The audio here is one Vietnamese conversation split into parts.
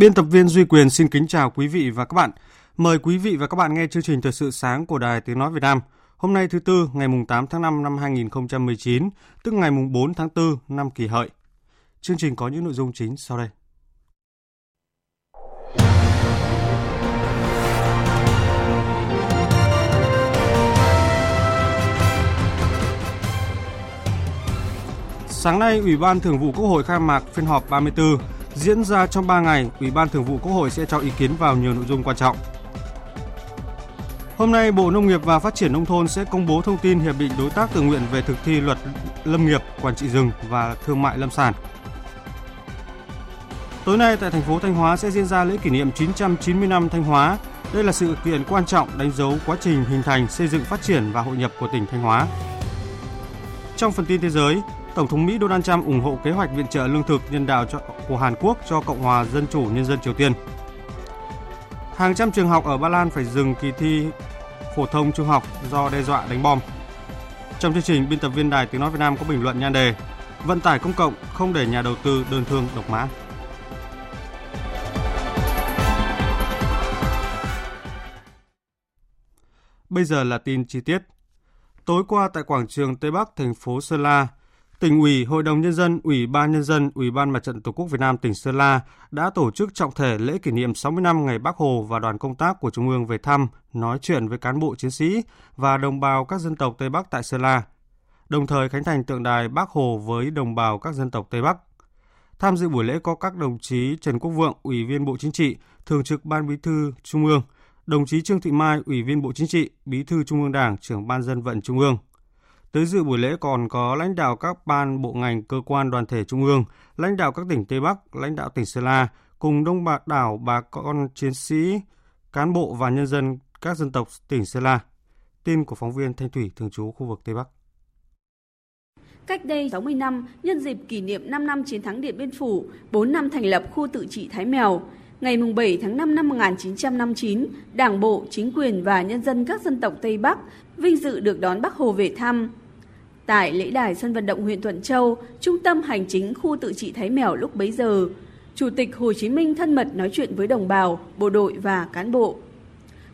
Biên tập viên Duy Quyền xin kính chào quý vị và các bạn. Mời quý vị và các bạn nghe chương trình Thời sự sáng của Đài Tiếng Nói Việt Nam. Hôm nay thứ Tư, ngày 8 tháng 5 năm 2019, tức ngày 4 tháng 4 năm Kỷ Hợi. Chương trình có những nội dung chính sau đây. Sáng nay, Ủy ban Thường vụ Quốc hội khai mạc phiên họp 34. Diễn ra trong 3 ngày, Ủy ban Thường vụ Quốc hội sẽ cho ý kiến vào nhiều nội dung quan trọng. Hôm nay, Bộ Nông nghiệp và Phát triển Nông thôn sẽ công bố thông tin Hiệp định Đối tác Tự nguyện về thực thi luật lâm nghiệp, quản trị rừng và thương mại lâm sản. Tối nay, tại thành phố Thanh Hóa sẽ diễn ra lễ kỷ niệm 990 năm Thanh Hóa. Đây là sự kiện quan trọng đánh dấu quá trình hình thành, xây dựng, phát triển và hội nhập của tỉnh Thanh Hóa. Trong phần tin thế giới, Tổng thống Mỹ Donald Trump ủng hộ kế hoạch viện trợ lương thực nhân đạo của Hàn Quốc cho Cộng hòa Dân chủ Nhân dân Triều Tiên. Hàng trăm trường học ở Ba Lan phải dừng kỳ thi phổ thông trung học do đe dọa đánh bom. Trong chương trình, biên tập viên Đài Tiếng Nói Việt Nam có bình luận nhan đề Vận tải công cộng không để nhà đầu tư đơn thương độc mã. Bây giờ là tin chi tiết. Tối qua tại quảng trường Tây Bắc, thành phố Sơn La, Tỉnh ủy, Hội đồng Nhân dân, Ủy ban Nhân dân, Ủy ban Mặt trận Tổ quốc Việt Nam tỉnh Sơn La đã tổ chức trọng thể lễ kỷ niệm 60 năm ngày Bác Hồ và đoàn công tác của Trung ương về thăm, nói chuyện với cán bộ chiến sĩ và đồng bào các dân tộc Tây Bắc tại Sơn La, đồng thời khánh thành tượng đài Bác Hồ với đồng bào các dân tộc Tây Bắc. Tham dự buổi lễ có các đồng chí Trần Quốc Vượng, Ủy viên Bộ Chính trị, Thường trực Ban Bí thư Trung ương, đồng chí Trương Thị Mai, Ủy viên Bộ Chính trị, Bí thư Trung ương Đảng, Trưởng Ban Dân vận Trung ương. Tới dự buổi lễ còn có lãnh đạo các ban, bộ ngành, cơ quan, đoàn thể trung ương, lãnh đạo các tỉnh Tây Bắc, lãnh đạo tỉnh Sơn La, cùng đông đảo bà con chiến sĩ, cán bộ và nhân dân các dân tộc tỉnh Sơn La. Tin của phóng viên Thanh Thủy thường trú khu vực Tây Bắc. Cách đây 60 năm, nhân dịp kỷ niệm 5 năm chiến thắng Điện Biên Phủ, 4 năm thành lập khu tự trị Thái Mèo, ngày 7 tháng 5 năm 1959, Đảng bộ, chính quyền và nhân dân các dân tộc Tây Bắc vinh dự được đón Bác Hồ về thăm. Tại lễ đài sân vận động huyện Thuận Châu, trung tâm hành chính khu tự trị Thái Mèo lúc bấy giờ, Chủ tịch Hồ Chí Minh thân mật nói chuyện với đồng bào, bộ đội và cán bộ.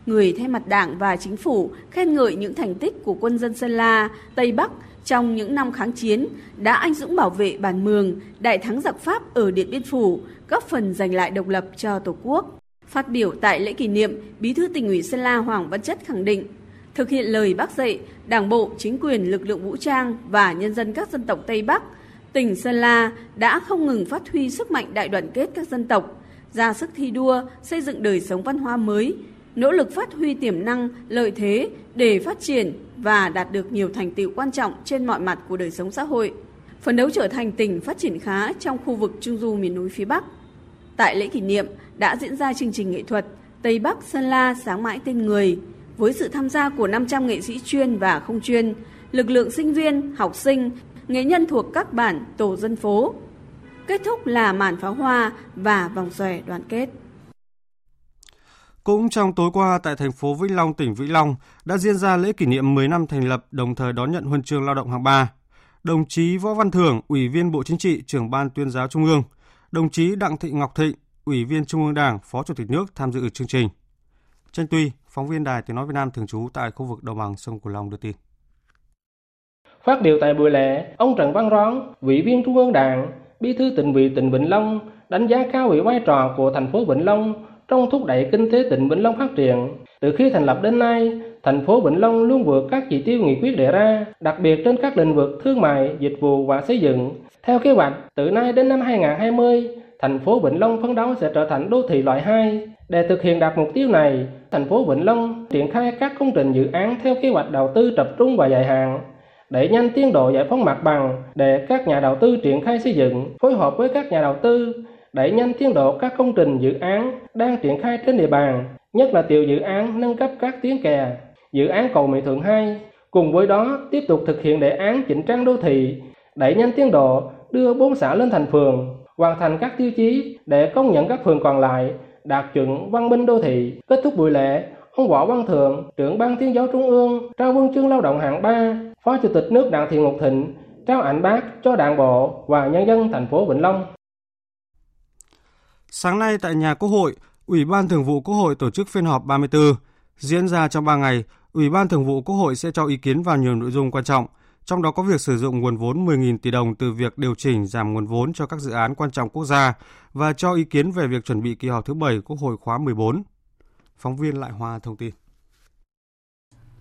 Người thay mặt Đảng và Chính phủ khen ngợi những thành tích của quân dân Sơn La, Tây Bắc trong những năm kháng chiến đã anh dũng bảo vệ bản Mường, đại thắng giặc Pháp ở Điện Biên Phủ, góp phần giành lại độc lập cho Tổ quốc. Phát biểu tại lễ kỷ niệm, Bí thư Tỉnh ủy Sơn La Hoàng Văn Chất khẳng định, thực hiện lời Bác dạy, Đảng bộ, chính quyền, lực lượng vũ trang và nhân dân các dân tộc Tây Bắc, tỉnh Sơn La đã không ngừng phát huy sức mạnh đại đoàn kết các dân tộc, ra sức thi đua, xây dựng đời sống văn hóa mới, nỗ lực phát huy tiềm năng, lợi thế để phát triển và đạt được nhiều thành tựu quan trọng trên mọi mặt của đời sống xã hội, phấn đấu trở thành tỉnh phát triển khá trong khu vực Trung du miền núi phía Bắc. Tại lễ kỷ niệm đã diễn ra chương trình nghệ thuật Tây Bắc Sơn La sáng mãi tên người, với sự tham gia của 500 nghệ sĩ chuyên và không chuyên, lực lượng sinh viên, học sinh, nghệ nhân thuộc các bản, tổ dân phố. Kết thúc là màn pháo hoa và vòng xòe đoàn kết. Cũng trong tối qua tại thành phố Vĩnh Long, tỉnh Vĩnh Long đã diễn ra lễ kỷ niệm 10 năm thành lập, đồng thời đón nhận Huân chương Lao động hạng 3. Đồng chí Võ Văn Thưởng, Ủy viên Bộ Chính trị, Trưởng Ban Tuyên giáo Trung ương, đồng chí Đặng Thị Ngọc Thịnh, Ủy viên Trung ương Đảng, Phó Chủ tịch nước tham dự chương trình. Trần Tuy, phóng viên Đài Tiếng Nói Việt Nam thường trú tại khu vực đồng bằng sông Cửu Long đưa tin. Phát biểu tại buổi lễ, ông Trần Văn Rón, Ủy viên Trung ương Đảng, Bí thư Tỉnh ủy tỉnh Vĩnh Long đánh giá cao vai trò của thành phố Vĩnh Long trong thúc đẩy kinh tế tỉnh Vĩnh Long phát triển. Từ khi thành lập đến nay, thành phố Vĩnh Long luôn vượt các chỉ tiêu nghị quyết đề ra, đặc biệt trên các lĩnh vực thương mại, dịch vụ và xây dựng. Theo kế hoạch, từ nay đến năm 2020, thành phố Vĩnh Long phấn đấu sẽ trở thành đô thị loại 2. Để thực hiện đạt mục tiêu này, thành phố Vĩnh Long triển khai các công trình dự án theo kế hoạch đầu tư tập trung và dài hạn, đẩy nhanh tiến độ giải phóng mặt bằng để các nhà đầu tư triển khai xây dựng, phối hợp với các nhà đầu tư đẩy nhanh tiến độ các công trình dự án đang triển khai trên địa bàn, nhất là tiểu dự án nâng cấp các tuyến kè, dự án cầu Mỹ Thuận 2. Cùng với đó, tiếp tục thực hiện đề án chỉnh trang đô thị, đẩy nhanh tiến độ đưa 4 xã lên thành phường, hoàn thành các tiêu chí để công nhận các phường còn lại đạt chuẩn văn minh đô thị. Kết thúc buổi lễ, ông Võ Văn Thưởng, trưởng Ban Tuyên giáo Trung ương, trao huân chương lao động hạng 3, Phó Chủ tịch nước Đặng Thị Ngọc Thịnh trao ảnh bác cho Đảng bộ và nhân dân thành phố Vĩnh Long. Sáng nay tại nhà Quốc hội, Ủy ban Thường vụ Quốc hội tổ chức phiên họp 34. Diễn ra trong 3 ngày, Ủy ban Thường vụ Quốc hội sẽ cho ý kiến vào nhiều nội dung quan trọng, trong đó có việc sử dụng nguồn vốn 10.000 tỷ đồng từ việc điều chỉnh giảm nguồn vốn cho các dự án quan trọng quốc gia và cho ý kiến về việc chuẩn bị kỳ họp thứ 7 Quốc hội khóa 14. Phóng viên Lại Hoa thông tin.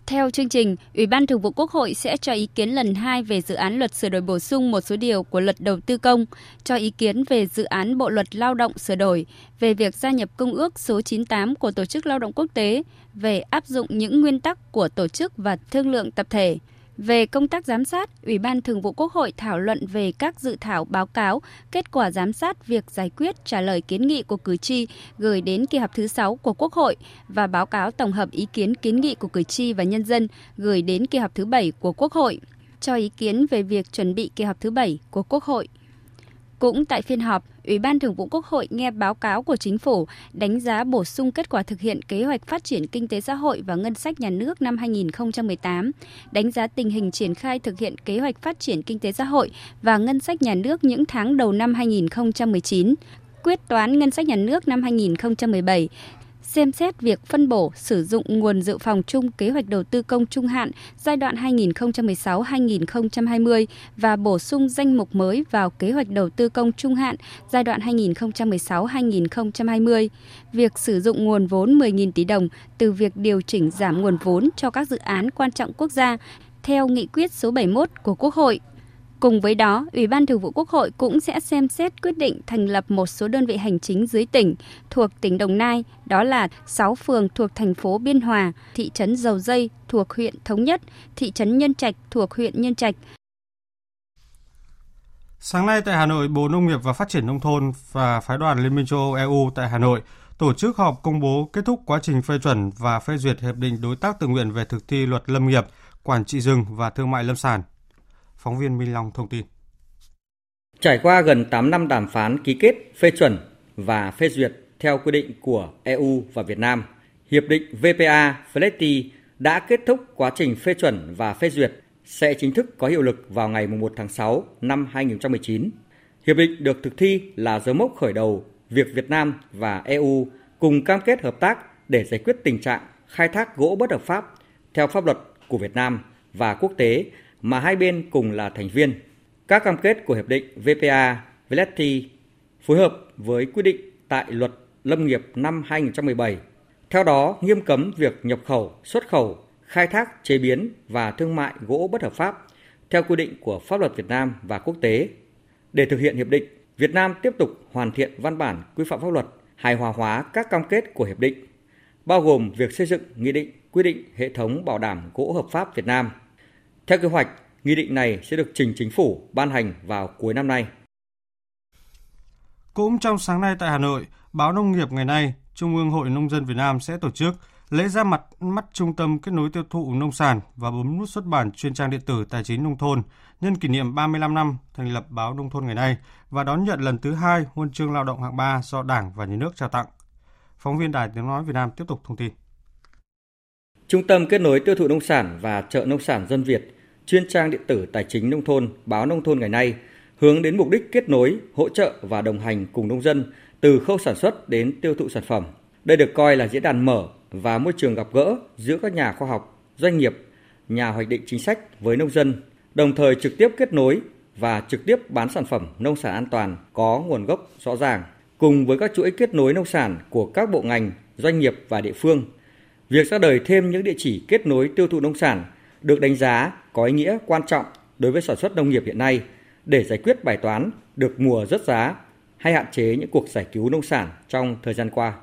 Theo chương trình, Ủy ban Thường vụ Quốc hội sẽ cho ý kiến lần 2 về dự án luật sửa đổi bổ sung một số điều của luật đầu tư công, cho ý kiến về dự án bộ luật lao động sửa đổi, về việc gia nhập Công ước số 98 của Tổ chức Lao động Quốc tế, về áp dụng những nguyên tắc của tổ chức và thương lượng tập thể. Về công tác giám sát, Ủy ban Thường vụ Quốc hội thảo luận về các dự thảo báo cáo, kết quả giám sát việc giải quyết trả lời kiến nghị của cử tri gửi đến kỳ họp thứ 6 của Quốc hội và báo cáo tổng hợp ý kiến kiến nghị của cử tri và nhân dân gửi đến kỳ họp thứ 7 của Quốc hội, cho ý kiến về việc chuẩn bị kỳ họp thứ 7 của Quốc hội. Cũng tại phiên họp, Ủy ban Thường vụ Quốc hội nghe báo cáo của Chính phủ đánh giá bổ sung kết quả thực hiện kế hoạch phát triển kinh tế xã hội và ngân sách nhà nước năm 2018, đánh giá tình hình triển khai thực hiện kế hoạch phát triển kinh tế xã hội và ngân sách nhà nước những tháng đầu năm 2019, quyết toán ngân sách nhà nước năm 2017, xem xét việc phân bổ sử dụng nguồn dự phòng chung kế hoạch đầu tư công trung hạn giai đoạn 2016-2020 và bổ sung danh mục mới vào kế hoạch đầu tư công trung hạn giai đoạn 2016-2020, việc sử dụng nguồn vốn 10.000 tỷ đồng từ việc điều chỉnh giảm nguồn vốn cho các dự án quan trọng quốc gia theo nghị quyết số 71 của Quốc hội. Cùng với đó, Ủy ban Thường vụ Quốc hội cũng sẽ xem xét quyết định thành lập một số đơn vị hành chính dưới tỉnh thuộc tỉnh Đồng Nai, đó là 6 phường thuộc thành phố Biên Hòa, thị trấn Dầu Dây thuộc huyện Thống Nhất, thị trấn Nhân Trạch thuộc huyện Nhân Trạch. Sáng nay tại Hà Nội, Bộ Nông nghiệp và Phát triển Nông thôn và Phái đoàn Liên minh châu Âu EU tại Hà Nội tổ chức họp công bố kết thúc quá trình phê chuẩn và phê duyệt Hiệp định Đối tác Tự nguyện về thực thi luật lâm nghiệp, quản trị rừng và thương mại lâm sản. Phóng viên Minh Long thông tin. Trải qua gần 8 năm đàm phán ký kết, phê chuẩn và phê duyệt theo quy định của EU và Việt Nam, Hiệp định VPA/FLEGT đã kết thúc quá trình phê chuẩn và phê duyệt, sẽ chính thức có hiệu lực vào ngày 1 tháng 6 năm 2019. Hiệp định được thực thi là dấu mốc khởi đầu việc Việt Nam và EU cùng cam kết hợp tác để giải quyết tình trạng khai thác gỗ bất hợp pháp theo pháp luật của Việt Nam và quốc tế mà hai bên cùng là thành viên. Các cam kết của Hiệp định VPA/FLEGT phối hợp với quy định tại Luật Lâm nghiệp năm 2017. Theo đó, nghiêm cấm việc nhập khẩu, xuất khẩu, khai thác, chế biến và thương mại gỗ bất hợp pháp theo quy định của pháp luật Việt Nam và quốc tế. Để thực hiện Hiệp định, Việt Nam tiếp tục hoàn thiện văn bản quy phạm pháp luật, hài hòa hóa các cam kết của Hiệp định, bao gồm việc xây dựng nghị định quy định hệ thống bảo đảm gỗ hợp pháp Việt Nam. Theo kế hoạch, nghị định này sẽ được trình Chính phủ ban hành vào cuối năm nay. Cũng trong sáng nay tại Hà Nội, báo Nông nghiệp Ngày nay, Trung ương Hội Nông dân Việt Nam sẽ tổ chức lễ ra mặt Trung tâm Kết nối Tiêu thụ Nông sản và bấm nút xuất bản chuyên trang điện tử Tài chính Nông thôn nhân kỷ niệm 35 năm thành lập báo Nông thôn Ngày nay và đón nhận lần thứ 2 huân chương lao động hạng 3 do Đảng và Nhà nước trao tặng. Phóng viên Đài Tiếng nói Việt Nam tiếp tục thông tin. Trung tâm Kết nối Tiêu thụ Nông sản và Chợ Nông sản Dân Việt, chuyên trang điện tử Tài chính Nông thôn, báo Nông thôn Ngày nay hướng đến mục đích kết nối, hỗ trợ và đồng hành cùng nông dân từ khâu sản xuất đến tiêu thụ sản phẩm. Đây được coi là diễn đàn mở và môi trường gặp gỡ giữa các nhà khoa học, doanh nghiệp, nhà hoạch định chính sách với nông dân, đồng thời trực tiếp kết nối và trực tiếp bán sản phẩm nông sản an toàn có nguồn gốc rõ ràng, cùng với các chuỗi kết nối nông sản của các bộ ngành, doanh nghiệp và địa phương. Việc ra đời thêm những địa chỉ kết nối tiêu thụ nông sản được đánh giá có ý nghĩa quan trọng đối với sản xuất nông nghiệp hiện nay để giải quyết bài toán được mùa rớt giá hay hạn chế những cuộc giải cứu nông sản trong thời gian qua.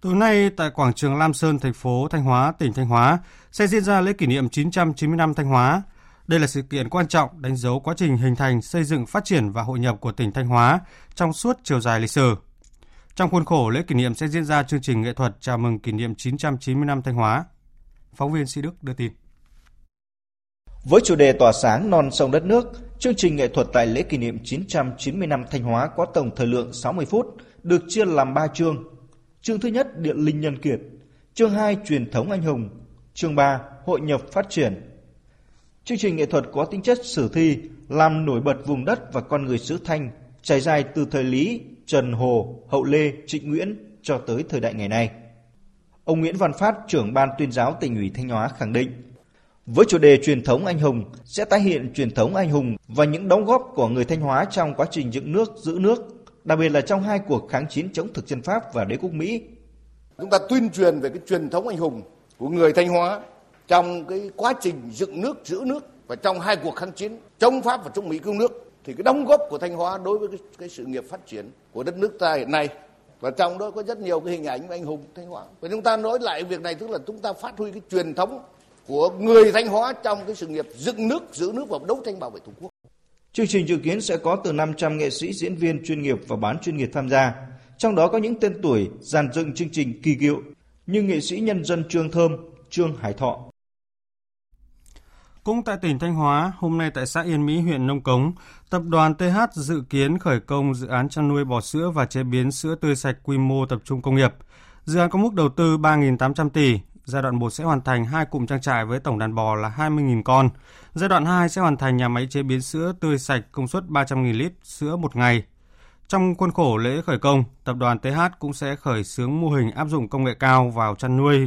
Tối nay tại quảng trường Lam Sơn, thành phố Thanh Hóa, tỉnh Thanh Hóa sẽ diễn ra lễ kỷ niệm 990 năm Thanh Hóa. Đây là sự kiện quan trọng đánh dấu quá trình hình thành, xây dựng, phát triển và hội nhập của tỉnh Thanh Hóa trong suốt chiều dài lịch sử. Trong khuôn khổ lễ kỷ niệm sẽ diễn ra chương trình nghệ thuật chào mừng kỷ niệm 990 năm Thanh Hóa. Phóng viên Sĩ Đức đưa tin. Với chủ đề tỏa sáng non sông đất nước, chương trình nghệ thuật tại lễ kỷ niệm 990 năm Thanh Hóa có tổng thời lượng 60 phút, được chia làm 3 chương. Chương thứ nhất, Điện Linh Nhân Kiệt. Chương 2, Truyền thống Anh Hùng. Chương 3, Hội nhập Phát triển. Chương trình nghệ thuật có tính chất sử thi, làm nổi bật vùng đất và con người xứ Thanh, trải dài từ thời Lý, Trần Hồ, Hậu Lê, Trịnh Nguyễn cho tới thời đại ngày nay. Ông Nguyễn Văn Phát, trưởng ban tuyên giáo tỉnh ủy Thanh Hóa khẳng định, với chủ đề Truyền thống Anh Hùng sẽ tái hiện truyền thống anh hùng và những đóng góp của người Thanh Hóa trong quá trình dựng nước, giữ nước, đặc biệt là trong hai cuộc kháng chiến chống thực dân Pháp và đế quốc Mỹ. Chúng ta tuyên truyền về cái truyền thống anh hùng của người Thanh Hóa trong cái quá trình dựng nước, giữ nước và trong hai cuộc kháng chiến chống Pháp và chống Mỹ cứu nước, thì cái đóng góp của Thanh Hóa đối với cái sự nghiệp phát triển của đất nước ta hiện nay, và trong đó có rất nhiều cái hình ảnh anh hùng Thanh Hóa. Và chúng ta nói lại việc này tức là chúng ta phát huy cái truyền thống của người Thanh Hóa trong cái sự nghiệp dựng nước, giữ nước và đấu tranh bảo vệ Tổ quốc. Chương trình dự kiến sẽ có từ 500 nghệ sĩ, diễn viên chuyên nghiệp và bán chuyên nghiệp tham gia. Trong đó có những tên tuổi dàn dựng chương trình kỳ diệu như nghệ sĩ nhân dân Trương Thơm, Trương Hải Thọ. Cũng tại tỉnh Thanh Hóa, hôm nay tại xã Yên Mỹ, huyện Nông Cống, tập đoàn TH dự kiến khởi công dự án chăn nuôi bò sữa và chế biến sữa tươi sạch quy mô tập trung công nghiệp. Dự án có mức đầu tư 3.800 tỷ. Giai đoạn 1 sẽ hoàn thành 2 cụm trang trại với tổng đàn bò là 20.000 con. Giai đoạn 2 sẽ hoàn thành nhà máy chế biến sữa tươi sạch công suất 300.000 lít sữa một ngày. Trong khuôn khổ lễ khởi công, tập đoàn TH cũng sẽ khởi xướng mô hình áp dụng công nghệ cao vào chăn nuôi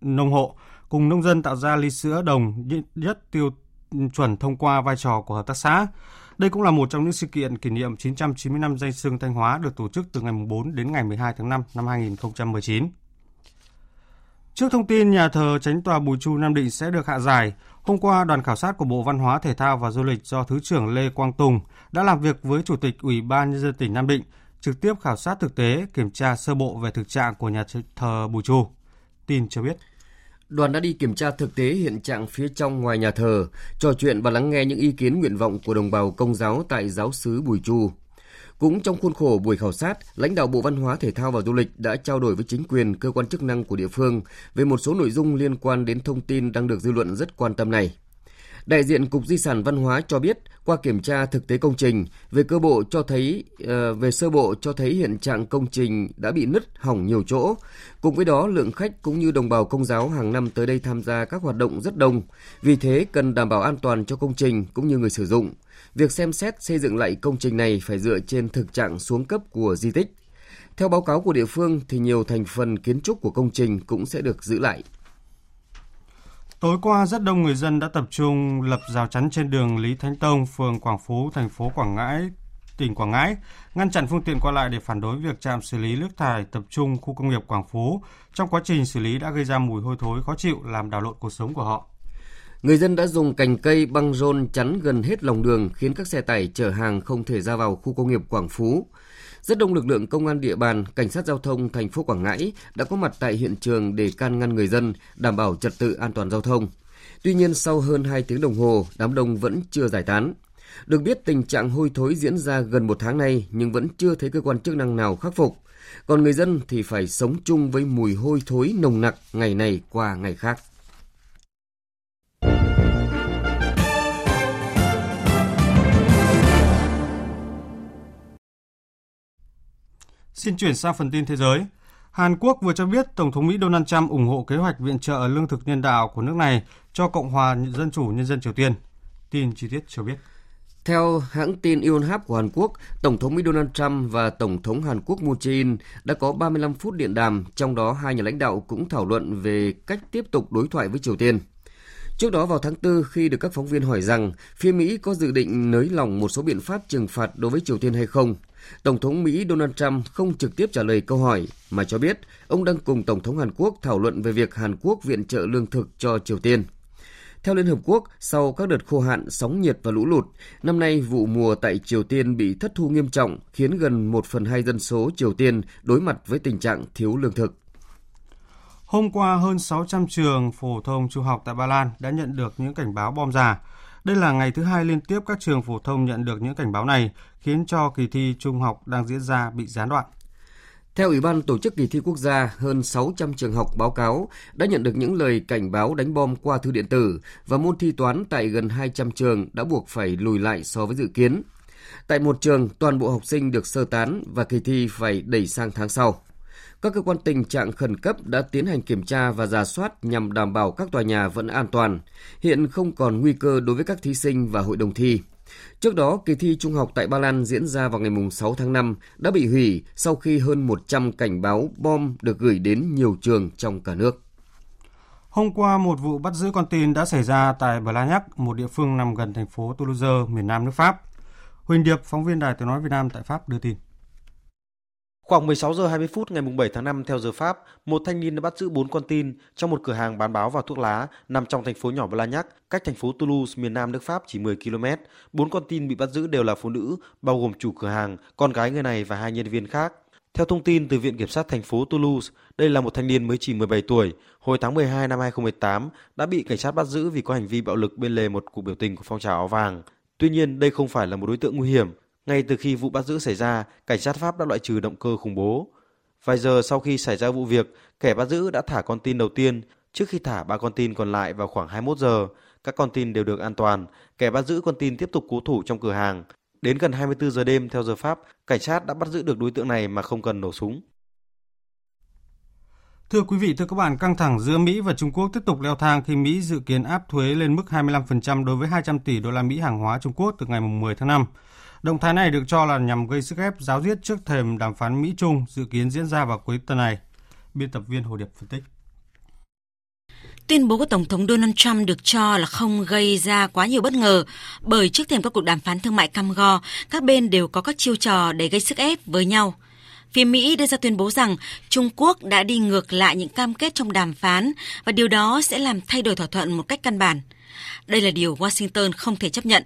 nông hộ, cùng nông dân tạo ra ly sữa đồng nhất tiêu chuẩn thông qua vai trò của hợp tác xã. Đây cũng là một trong những sự kiện kỷ niệm 990 năm danh xưng Thanh Hóa được tổ chức từ ngày 4 đến ngày 12 tháng 5 năm 2019. Trước thông tin nhà thờ Chánh tòa Bùi Chu Nam Định sẽ được hạ giải, hôm qua đoàn khảo sát của Bộ Văn hóa, Thể thao và Du lịch do Thứ trưởng Lê Quang Tùng đã làm việc với Chủ tịch Ủy ban Nhân dân tỉnh Nam Định, trực tiếp khảo sát thực tế, kiểm tra sơ bộ về thực trạng của nhà thờ Bùi Chu. Tin cho biết, đoàn đã đi kiểm tra thực tế hiện trạng phía trong ngoài nhà thờ, trò chuyện và lắng nghe những ý kiến nguyện vọng của đồng bào Công giáo tại giáo xứ Bùi Chu. Cũng trong khuôn khổ buổi khảo sát, lãnh đạo Bộ Văn hóa, Thể thao và Du lịch đã trao đổi với chính quyền, cơ quan chức năng của địa phương về một số nội dung liên quan đến thông tin đang được dư luận rất quan tâm này. Đại diện Cục Di sản Văn hóa cho biết, qua kiểm tra thực tế công trình, về sơ bộ cho thấy hiện trạng công trình đã bị nứt, hỏng nhiều chỗ. Cùng với đó, lượng khách cũng như đồng bào Công giáo hàng năm tới đây tham gia các hoạt động rất đông. Vì thế, cần đảm bảo an toàn cho công trình cũng như người sử dụng. Việc xem xét xây dựng lại công trình này phải dựa trên thực trạng xuống cấp của di tích. Theo báo cáo của địa phương, thì nhiều thành phần kiến trúc của công trình cũng sẽ được giữ lại. Tối qua, rất đông người dân đã tập trung lập rào chắn trên đường Lý Thánh Tông, phường Quảng Phú, thành phố Quảng Ngãi, tỉnh Quảng Ngãi, ngăn chặn phương tiện qua lại để phản đối việc trạm xử lý nước thải tập trung khu công nghiệp Quảng Phú. Trong quá trình xử lý đã gây ra mùi hôi thối khó chịu, làm đảo lộn cuộc sống của họ. Người dân đã dùng cành cây, băng rôn chắn gần hết lòng đường, khiến các xe tải chở hàng không thể ra vào khu công nghiệp Quảng Phú. Rất đông lực lượng công an địa bàn, cảnh sát giao thông thành phố Quảng Ngãi đã có mặt tại hiện trường để can ngăn người dân, đảm bảo trật tự an toàn giao thông. Tuy nhiên, sau hơn 2 tiếng đồng hồ, đám đông vẫn chưa giải tán. Được biết, tình trạng hôi thối diễn ra gần một tháng nay nhưng vẫn chưa thấy cơ quan chức năng nào khắc phục. Còn người dân thì phải sống chung với mùi hôi thối nồng nặc ngày này qua ngày khác. Xin chuyển sang phần tin thế giới. Hàn Quốc vừa cho biết Tổng thống Mỹ Donald Trump ủng hộ kế hoạch viện trợ lương thực nhân đạo của nước này cho Cộng hòa Dân chủ Nhân dân Triều Tiên. Tin chi tiết cho biết. Theo hãng tin Yonhap của Hàn Quốc, Tổng thống Mỹ Donald Trump và Tổng thống Hàn Quốc Moon Jae-in đã có 35 phút điện đàm, trong đó hai nhà lãnh đạo cũng thảo luận về cách tiếp tục đối thoại với Triều Tiên. Trước đó vào tháng 4, khi được các phóng viên hỏi rằng phía Mỹ có dự định nới lỏng một số biện pháp trừng phạt đối với Triều Tiên hay không, Tổng thống Mỹ Donald Trump không trực tiếp trả lời câu hỏi mà cho biết ông đang cùng Tổng thống Hàn Quốc thảo luận về việc Hàn Quốc viện trợ lương thực cho Triều Tiên. Theo Liên Hợp Quốc, sau các đợt khô hạn, sóng nhiệt và lũ lụt, năm nay vụ mùa tại Triều Tiên bị thất thu nghiêm trọng, khiến gần 1/2 dân số Triều Tiên đối mặt với tình trạng thiếu lương thực. Hôm qua, hơn 600 trường phổ thông trung học tại Ba Lan đã nhận được những cảnh báo bom già. Đây là ngày thứ hai liên tiếp các trường phổ thông nhận được những cảnh báo này, khiến cho kỳ thi trung học đang diễn ra bị gián đoạn. Theo Ủy ban Tổ chức Kỳ thi Quốc gia, hơn 600 trường học báo cáo đã nhận được những lời cảnh báo đánh bom qua thư điện tử và môn thi toán tại gần 200 trường đã buộc phải lùi lại so với dự kiến. Tại một trường, toàn bộ học sinh được sơ tán và kỳ thi phải đẩy sang tháng sau. Các cơ quan tình trạng khẩn cấp đã tiến hành kiểm tra và rà soát nhằm đảm bảo các tòa nhà vẫn an toàn. Hiện không còn nguy cơ đối với các thí sinh và hội đồng thi. Trước đó, kỳ thi trung học tại Ba Lan diễn ra vào ngày 6 tháng 5 đã bị hủy sau khi hơn 100 cảnh báo bom được gửi đến nhiều trường trong cả nước. Hôm qua, một vụ bắt giữ con tin đã xảy ra tại Blagnac, một địa phương nằm gần thành phố Toulouse, miền nam nước Pháp. Huỳnh Điệp, phóng viên Đài Tiếng nói Việt Nam tại Pháp đưa tin. Khoảng 16 giờ 20 phút ngày 7 tháng 5 theo giờ Pháp, một thanh niên đã bắt giữ 4 con tin trong một cửa hàng bán báo và thuốc lá nằm trong thành phố nhỏ Blagnac, cách thành phố Toulouse, miền nam nước Pháp chỉ 10 km. 4 con tin bị bắt giữ đều là phụ nữ, bao gồm chủ cửa hàng, con gái người này và 2 nhân viên khác. Theo thông tin từ Viện Kiểm sát thành phố Toulouse, đây là một thanh niên mới chỉ 17 tuổi, hồi tháng 12 năm 2018 đã bị cảnh sát bắt giữ vì có hành vi bạo lực bên lề một cuộc biểu tình của phong trào áo vàng. Tuy nhiên, đây không phải là một đối tượng nguy hiểm. Ngay từ khi vụ bắt giữ xảy ra, cảnh sát Pháp đã loại trừ động cơ khủng bố. Vài giờ sau khi xảy ra vụ việc, kẻ bắt giữ đã thả con tin đầu tiên trước khi thả 3 con tin còn lại vào khoảng 21 giờ. Các con tin đều được an toàn, kẻ bắt giữ con tin tiếp tục cố thủ trong cửa hàng. Đến gần 24 giờ đêm theo giờ Pháp, cảnh sát đã bắt giữ được đối tượng này mà không cần nổ súng. Thưa quý vị, thưa các bạn, căng thẳng giữa Mỹ và Trung Quốc tiếp tục leo thang khi Mỹ dự kiến áp thuế lên mức 25% đối với 200 tỷ đô la Mỹ hàng hóa Trung Quốc từ ngày 10 tháng 5. Động thái này được cho là nhằm gây sức ép giáo diết trước thềm đàm phán Mỹ-Trung dự kiến diễn ra vào cuối tuần này. Biên tập viên Hồ Điệp phân tích. Tuyên bố của Tổng thống Donald Trump được cho là không gây ra quá nhiều bất ngờ, bởi trước thềm các cuộc đàm phán thương mại cam go, các bên đều có các chiêu trò để gây sức ép với nhau. Phía Mỹ đưa ra tuyên bố rằng Trung Quốc đã đi ngược lại những cam kết trong đàm phán và điều đó sẽ làm thay đổi thỏa thuận một cách căn bản. Đây là điều Washington không thể chấp nhận.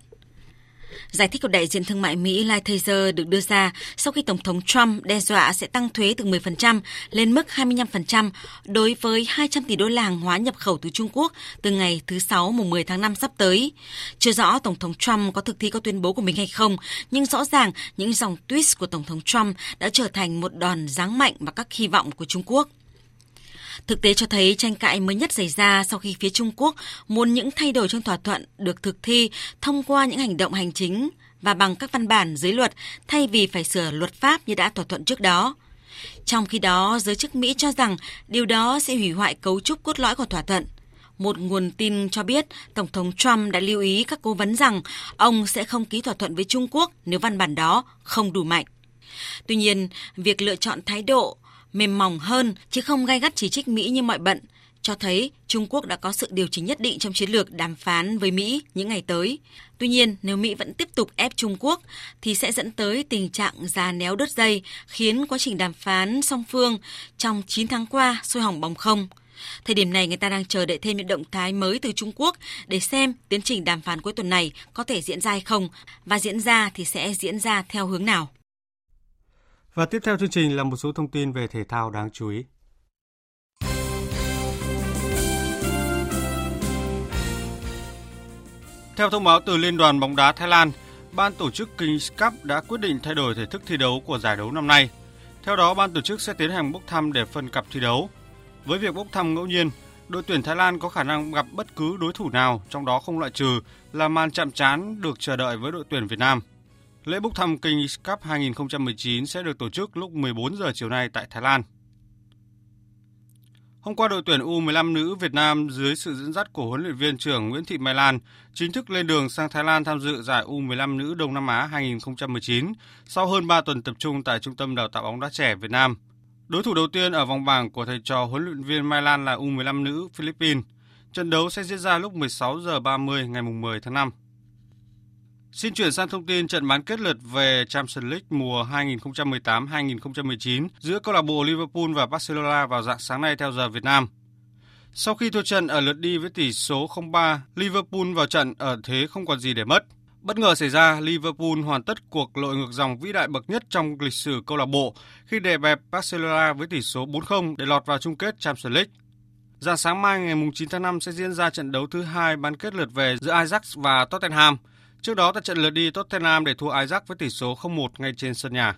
Giải thích của đại diện thương mại Mỹ Lighthizer được đưa ra sau khi Tổng thống Trump đe dọa sẽ tăng thuế từ 10% lên mức 25% đối với 200 tỷ đô la hàng hóa nhập khẩu từ Trung Quốc từ ngày thứ Sáu mùng 10 tháng 5 sắp tới. Chưa rõ Tổng thống Trump có thực thi các tuyên bố của mình hay không, nhưng rõ ràng những dòng tweet của Tổng thống Trump đã trở thành một đòn giáng mạnh vào các hy vọng của Trung Quốc. Thực tế cho thấy tranh cãi mới nhất xảy ra sau khi phía Trung Quốc muốn những thay đổi trong thỏa thuận được thực thi thông qua những hành động hành chính và bằng các văn bản dưới luật thay vì phải sửa luật pháp như đã thỏa thuận trước đó. Trong khi đó, giới chức Mỹ cho rằng điều đó sẽ hủy hoại cấu trúc cốt lõi của thỏa thuận. Một nguồn tin cho biết Tổng thống Trump đã lưu ý các cố vấn rằng ông sẽ không ký thỏa thuận với Trung Quốc nếu văn bản đó không đủ mạnh. Tuy nhiên, việc lựa chọn thái độ mềm mỏng hơn chứ không gay gắt chỉ trích Mỹ như mọi bận, cho thấy Trung Quốc đã có sự điều chỉnh nhất định trong chiến lược đàm phán với Mỹ những ngày tới. Tuy nhiên, nếu Mỹ vẫn tiếp tục ép Trung Quốc thì sẽ dẫn tới tình trạng già néo đứt dây, khiến quá trình đàm phán song phương trong 9 tháng qua sôi hỏng bóng không. Thời điểm này, người ta đang chờ đợi thêm những động thái mới từ Trung Quốc để xem tiến trình đàm phán cuối tuần này có thể diễn ra hay không, và diễn ra thì sẽ diễn ra theo hướng nào. Và tiếp theo chương trình là một số thông tin về thể thao đáng chú ý. Theo thông báo từ Liên đoàn bóng đá Thái Lan, ban tổ chức Kings Cup đã quyết định thay đổi thể thức thi đấu của giải đấu năm nay. Theo đó, ban tổ chức sẽ tiến hành bốc thăm để phân cặp thi đấu. Với việc bốc thăm ngẫu nhiên, đội tuyển Thái Lan có khả năng gặp bất cứ đối thủ nào, trong đó không loại trừ là màn chạm trán được chờ đợi với đội tuyển Việt Nam. Lễ bốc thăm Kings Cup 2019 sẽ được tổ chức lúc 14 giờ chiều nay tại Thái Lan. Hôm qua, đội tuyển U15 nữ Việt Nam dưới sự dẫn dắt của huấn luyện viên trưởng Nguyễn Thị Mai Lan chính thức lên đường sang Thái Lan tham dự giải U15 nữ Đông Nam Á 2019 sau hơn 3 tuần tập trung tại Trung tâm Đào tạo bóng đá trẻ Việt Nam. Đối thủ đầu tiên ở vòng bảng của thầy trò huấn luyện viên Mai Lan là U15 nữ Philippines. Trận đấu sẽ diễn ra lúc 16 giờ 30 ngày 10 tháng 5. Xin chuyển sang thông tin trận bán kết lượt về Champions League mùa 2018-2019 giữa câu lạc bộ Liverpool và Barcelona vào rạng sáng nay theo giờ Việt Nam. Sau khi thua trận ở lượt đi với tỷ số 0-3, Liverpool vào trận ở thế không còn gì để mất. Bất ngờ xảy ra, Liverpool hoàn tất cuộc lội ngược dòng vĩ đại bậc nhất trong lịch sử câu lạc bộ khi đè bẹp Barcelona với tỷ số 4-0 để lọt vào chung kết Champions League. Rạng sáng mai ngày 9 tháng 5 sẽ diễn ra trận đấu thứ hai bán kết lượt về giữa Ajax và Tottenham. Trước đó tại trận lượt đi, Tottenham để thua Ajax với tỷ số 0-1 ngay trên sân nhà.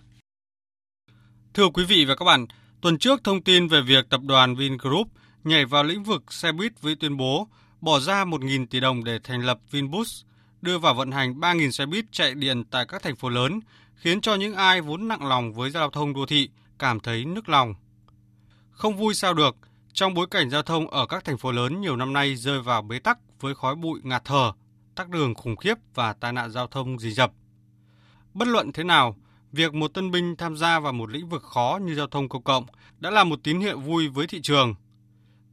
Thưa quý vị và các bạn, tuần trước thông tin về việc tập đoàn Vingroup nhảy vào lĩnh vực xe buýt với tuyên bố bỏ ra 1.000 tỷ đồng để thành lập VinBus, đưa vào vận hành 3.000 xe buýt chạy điện tại các thành phố lớn, khiến cho những ai vốn nặng lòng với giao thông đô thị cảm thấy nức lòng. Không vui sao được, trong bối cảnh giao thông ở các thành phố lớn nhiều năm nay rơi vào bế tắc với khói bụi ngạt thở, tắc đường khủng khiếp và tai nạn giao thông rình rập. Bất luận thế nào, việc một tân binh tham gia vào một lĩnh vực khó như giao thông công cộng đã là một tín hiệu vui với thị trường.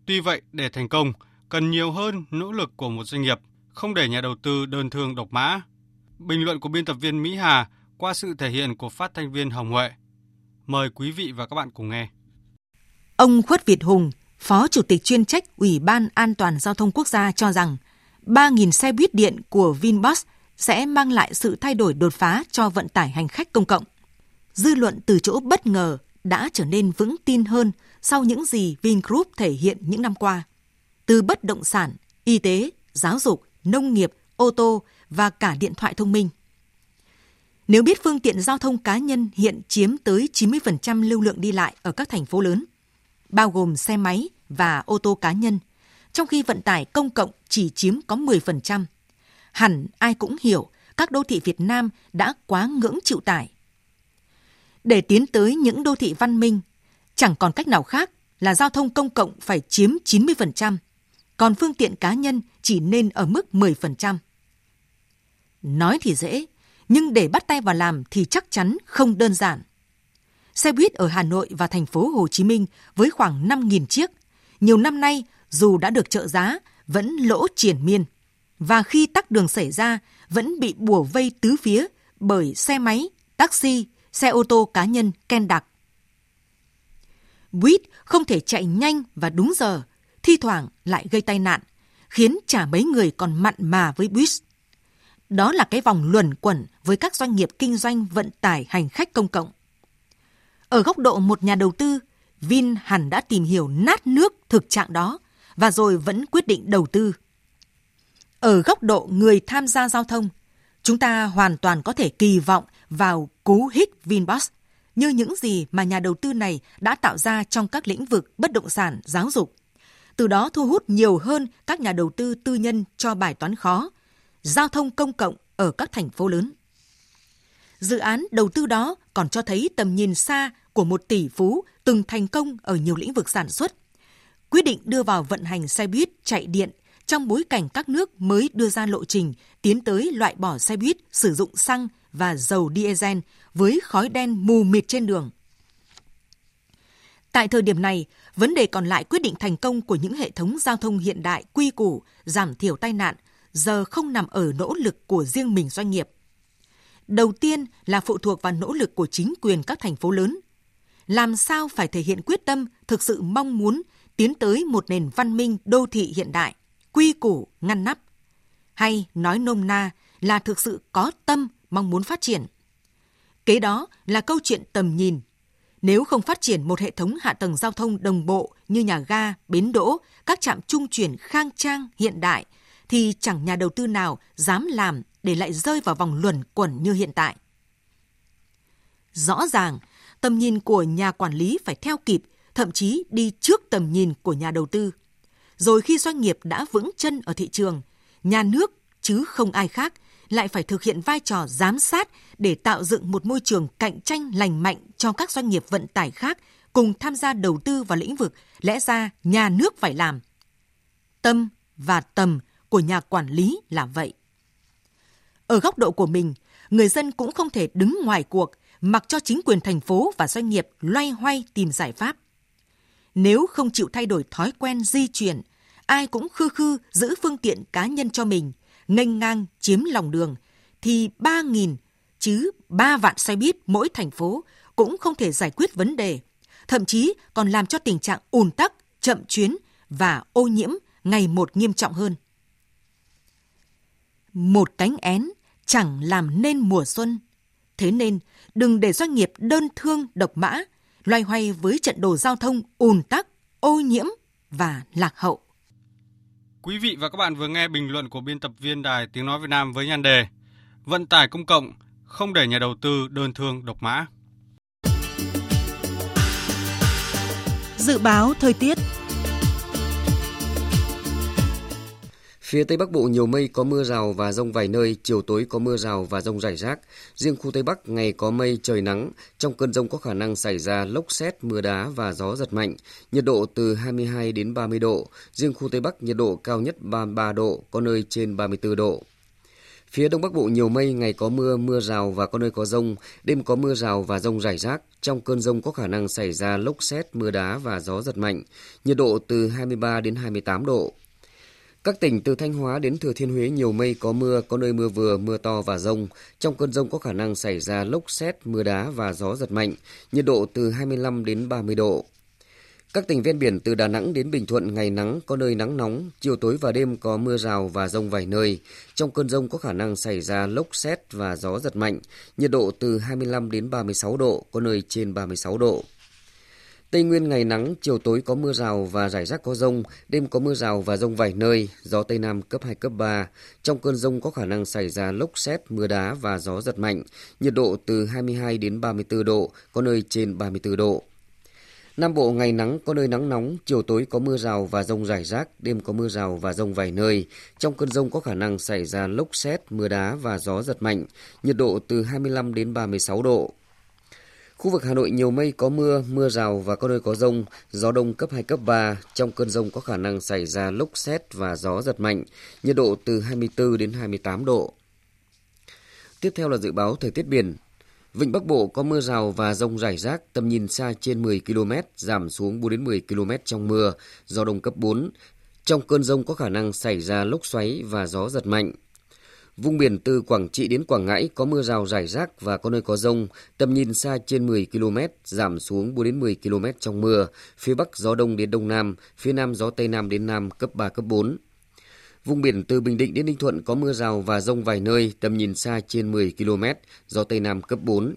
Tuy vậy, để thành công, cần nhiều hơn nỗ lực của một doanh nghiệp, không để nhà đầu tư đơn thương độc mã. Bình luận của biên tập viên Mỹ Hà qua sự thể hiện của phát thanh viên Hồng Nguyệt. Mời quý vị và các bạn cùng nghe. Ông Khuất Việt Hùng, Phó Chủ tịch chuyên trách Ủy ban An toàn Giao thông Quốc gia cho rằng 3.000 xe buýt điện của VinBus sẽ mang lại sự thay đổi đột phá cho vận tải hành khách công cộng. Dư luận từ chỗ bất ngờ đã trở nên vững tin hơn sau những gì Vingroup thể hiện những năm qua. Từ bất động sản, y tế, giáo dục, nông nghiệp, ô tô và cả điện thoại thông minh. Nếu biết phương tiện giao thông cá nhân hiện chiếm tới 90% lưu lượng đi lại ở các thành phố lớn, bao gồm xe máy và ô tô cá nhân, trong khi vận tải công cộng chỉ chiếm có 10%, hẳn ai cũng hiểu các đô thị Việt Nam đã quá ngưỡng chịu tải. Để tiến tới những đô thị văn minh, chẳng còn cách nào khác là giao thông công cộng phải chiếm 90%, còn phương tiện cá nhân chỉ nên ở mức 10%. Nói thì dễ, nhưng để bắt tay vào làm thì chắc chắn không đơn giản. Xe buýt ở Hà Nội và thành phố Hồ Chí Minh với khoảng 5.000 chiếc, nhiều năm nay dù đã được trợ giá vẫn lỗ triền miên, và khi tắc đường xảy ra vẫn bị bủa vây tứ phía bởi xe máy, taxi, xe ô tô cá nhân ken đặc. Buýt không thể chạy nhanh và đúng giờ, thi thoảng lại gây tai nạn, khiến chả mấy người còn mặn mà với buýt. Đó là cái vòng luẩn quẩn với các doanh nghiệp kinh doanh vận tải hành khách công cộng. Ở góc độ một nhà đầu tư, Vin hẳn đã tìm hiểu nát nước thực trạng đó và rồi vẫn quyết định đầu tư. Ở góc độ người tham gia giao thông, chúng ta hoàn toàn có thể kỳ vọng vào cú hích VinBus như những gì mà nhà đầu tư này đã tạo ra trong các lĩnh vực bất động sản, giáo dục. Từ đó thu hút nhiều hơn các nhà đầu tư tư nhân cho bài toán khó, giao thông công cộng ở các thành phố lớn. Dự án đầu tư đó còn cho thấy tầm nhìn xa của một tỷ phú từng thành công ở nhiều lĩnh vực sản xuất. Quyết định đưa vào vận hành xe buýt chạy điện trong bối cảnh các nước mới đưa ra lộ trình tiến tới loại bỏ xe buýt sử dụng xăng và dầu diesel với khói đen mù mịt trên đường. Tại thời điểm này, vấn đề còn lại quyết định thành công của những hệ thống giao thông hiện đại quy củ, giảm thiểu tai nạn, giờ không nằm ở nỗ lực của riêng mình doanh nghiệp. Đầu tiên là phụ thuộc vào nỗ lực của chính quyền các thành phố lớn. Làm sao phải thể hiện quyết tâm, thực sự mong muốn tiến tới một nền văn minh đô thị hiện đại, quy củ, ngăn nắp. Hay nói nôm na là thực sự có tâm, mong muốn phát triển. Kế đó là câu chuyện tầm nhìn. Nếu không phát triển một hệ thống hạ tầng giao thông đồng bộ như nhà ga, bến đỗ, các trạm trung chuyển khang trang hiện đại, thì chẳng nhà đầu tư nào dám làm để lại rơi vào vòng luẩn quẩn như hiện tại. Rõ ràng, tầm nhìn của nhà quản lý phải theo kịp, thậm chí đi trước tầm nhìn của nhà đầu tư. Rồi khi doanh nghiệp đã vững chân ở thị trường, nhà nước chứ không ai khác lại phải thực hiện vai trò giám sát để tạo dựng một môi trường cạnh tranh lành mạnh cho các doanh nghiệp vận tải khác cùng tham gia đầu tư vào lĩnh vực lẽ ra nhà nước phải làm. Tâm và tầm của nhà quản lý là vậy. Ở góc độ của mình, người dân cũng không thể đứng ngoài cuộc mặc cho chính quyền thành phố và doanh nghiệp loay hoay tìm giải pháp. Nếu không chịu thay đổi thói quen di chuyển, ai cũng khư khư giữ phương tiện cá nhân cho mình, nghênh ngang chiếm lòng đường, thì 3.000 chứ 3 vạn xe buýt mỗi thành phố cũng không thể giải quyết vấn đề, thậm chí còn làm cho tình trạng ùn tắc, chậm chuyến và ô nhiễm ngày một nghiêm trọng hơn. Một cánh én chẳng làm nên mùa xuân. Thế nên, đừng để doanh nghiệp đơn thương độc mã, loay hoay với trận đồ giao thông ùn tắc, ô nhiễm và lạc hậu. Quý vị và các bạn vừa nghe bình luận của biên tập viên Đài Tiếng Nói Việt Nam với nhan đề Vận tải công cộng không để nhà đầu tư đơn thương độc mã. Dự báo thời tiết. Phía Tây Bắc Bộ nhiều mây, có mưa rào và dông vài nơi, chiều tối có mưa rào và dông rải rác. Riêng khu Tây Bắc ngày có mây, trời nắng, trong cơn dông có khả năng xảy ra lốc sét, mưa đá và gió giật mạnh. Nhiệt độ từ 22 đến 30 độ, riêng khu Tây Bắc nhiệt độ cao nhất 33 độ, có nơi trên 34 độ. Phía Đông Bắc Bộ nhiều mây, ngày có mưa, mưa rào và có nơi có dông, đêm có mưa rào và dông rải rác. Trong cơn dông có khả năng xảy ra lốc sét, mưa đá và gió giật mạnh. Nhiệt độ từ 23 đến 28 độ. Các tỉnh từ Thanh Hóa đến Thừa Thiên Huế nhiều mây, có mưa, có nơi mưa vừa, mưa to và dông. Trong cơn dông có khả năng xảy ra lốc sét, mưa đá và gió giật mạnh. Nhiệt độ từ 25 đến 30 độ. Các tỉnh ven biển từ Đà Nẵng đến Bình Thuận ngày nắng, có nơi nắng nóng, chiều tối và đêm có mưa rào và dông vài nơi. Trong cơn dông có khả năng xảy ra lốc sét và gió giật mạnh. Nhiệt độ từ 25 đến 36 độ, có nơi trên 36 độ. Tây Nguyên ngày nắng, chiều tối có mưa rào và rải rác có dông, đêm có mưa rào và dông vài nơi, gió Tây Nam cấp 2, cấp 3. Trong cơn dông có khả năng xảy ra lốc sét, mưa đá và gió giật mạnh, nhiệt độ từ 22 đến 34 độ, có nơi trên 34 độ. Nam Bộ ngày nắng, có nơi nắng nóng, chiều tối có mưa rào và dông rải rác, đêm có mưa rào và dông vài nơi. Trong cơn dông có khả năng xảy ra lốc sét, mưa đá và gió giật mạnh, nhiệt độ từ 25 đến 36 độ. Khu vực Hà Nội nhiều mây, có mưa, mưa rào và có nơi có dông, gió đông cấp 2, cấp 3. Trong cơn dông có khả năng xảy ra lốc sét và gió giật mạnh, nhiệt độ từ 24 đến 28 độ. Tiếp theo là dự báo thời tiết biển. Vịnh Bắc Bộ có mưa rào và dông rải rác, tầm nhìn xa trên 10 km, giảm xuống 4 đến 10 km trong mưa, gió đông cấp 4. Trong cơn dông có khả năng xảy ra lốc xoáy và gió giật mạnh. Vùng biển từ Quảng Trị đến Quảng Ngãi có mưa rào rải rác và có nơi có dông, tầm nhìn xa trên 10 km, giảm xuống 4 đến 10 km trong mưa, phía Bắc gió đông đến Đông Nam, phía Nam gió Tây Nam đến Nam cấp 3, cấp 4. Vùng biển từ Bình Định đến Ninh Thuận có mưa rào và dông vài nơi, tầm nhìn xa trên 10 km, gió Tây Nam cấp 4.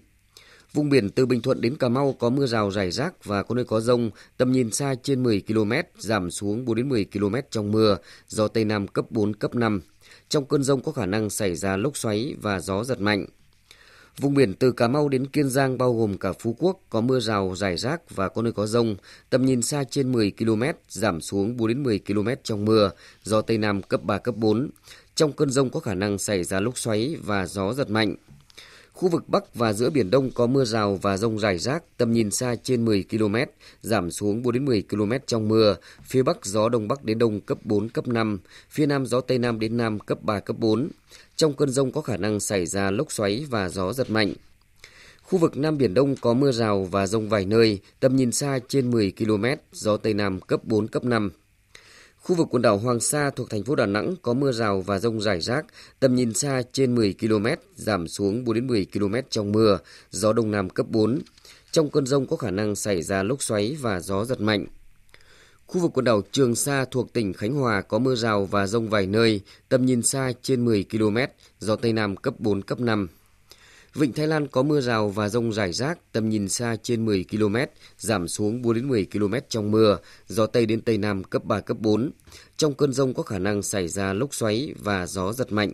Vùng biển từ Bình Thuận đến Cà Mau có mưa rào rải rác và có nơi có dông, tầm nhìn xa trên 10 km, giảm xuống 4 đến 10 km trong mưa, gió Tây Nam cấp 4, cấp 5. Trong cơn dông có khả năng xảy ra lốc xoáy và gió giật mạnh. Vùng biển từ Cà Mau đến Kiên Giang bao gồm cả Phú Quốc có mưa rào rải rác và có nơi có dông, tầm nhìn xa trên 10 km, giảm xuống 4 đến 10 km trong mưa, gió Tây Nam cấp 3, cấp 4. Trong cơn dông có khả năng xảy ra lốc xoáy và gió giật mạnh. Khu vực Bắc và giữa Biển Đông có mưa rào và dông rải rác, tầm nhìn xa trên 10 km, giảm xuống 4 đến 10 km trong mưa, phía Bắc gió Đông Bắc đến Đông cấp 4, cấp 5, phía Nam gió Tây Nam đến Nam cấp 3, cấp 4. Trong cơn dông có khả năng xảy ra lốc xoáy và gió giật mạnh. Khu vực Nam Biển Đông có mưa rào và dông vài nơi, tầm nhìn xa trên 10 km, gió Tây Nam cấp 4, cấp 5. Khu vực quần đảo Hoàng Sa thuộc thành phố Đà Nẵng có mưa rào và dông rải rác, tầm nhìn xa trên 10 km, giảm xuống 4 đến 10 km trong mưa, gió Đông Nam cấp 4. Trong cơn dông có khả năng xảy ra lốc xoáy và gió giật mạnh. Khu vực quần đảo Trường Sa thuộc tỉnh Khánh Hòa có mưa rào và dông vài nơi, tầm nhìn xa trên 10 km, gió Tây Nam cấp 4, cấp 5. Vịnh Thái Lan có mưa rào và dông rải rác, tầm nhìn xa trên 10 km, giảm xuống 4 đến 10 km trong mưa, gió Tây đến Tây Nam cấp 3, cấp 4. Trong cơn dông có khả năng xảy ra lốc xoáy và gió giật mạnh.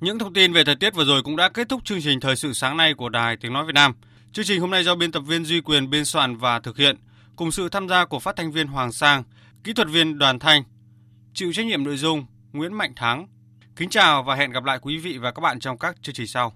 Những thông tin về thời tiết vừa rồi cũng đã kết thúc chương trình Thời sự sáng nay của Đài Tiếng Nói Việt Nam. Chương trình hôm nay do biên tập viên Duy Quyền biên soạn và thực hiện, cùng sự tham gia của phát thanh viên Hoàng Sang, kỹ thuật viên Đoàn Thanh, chịu trách nhiệm nội dung Nguyễn Mạnh Thắng. Kính chào và hẹn gặp lại quý vị và các bạn trong các chương trình sau.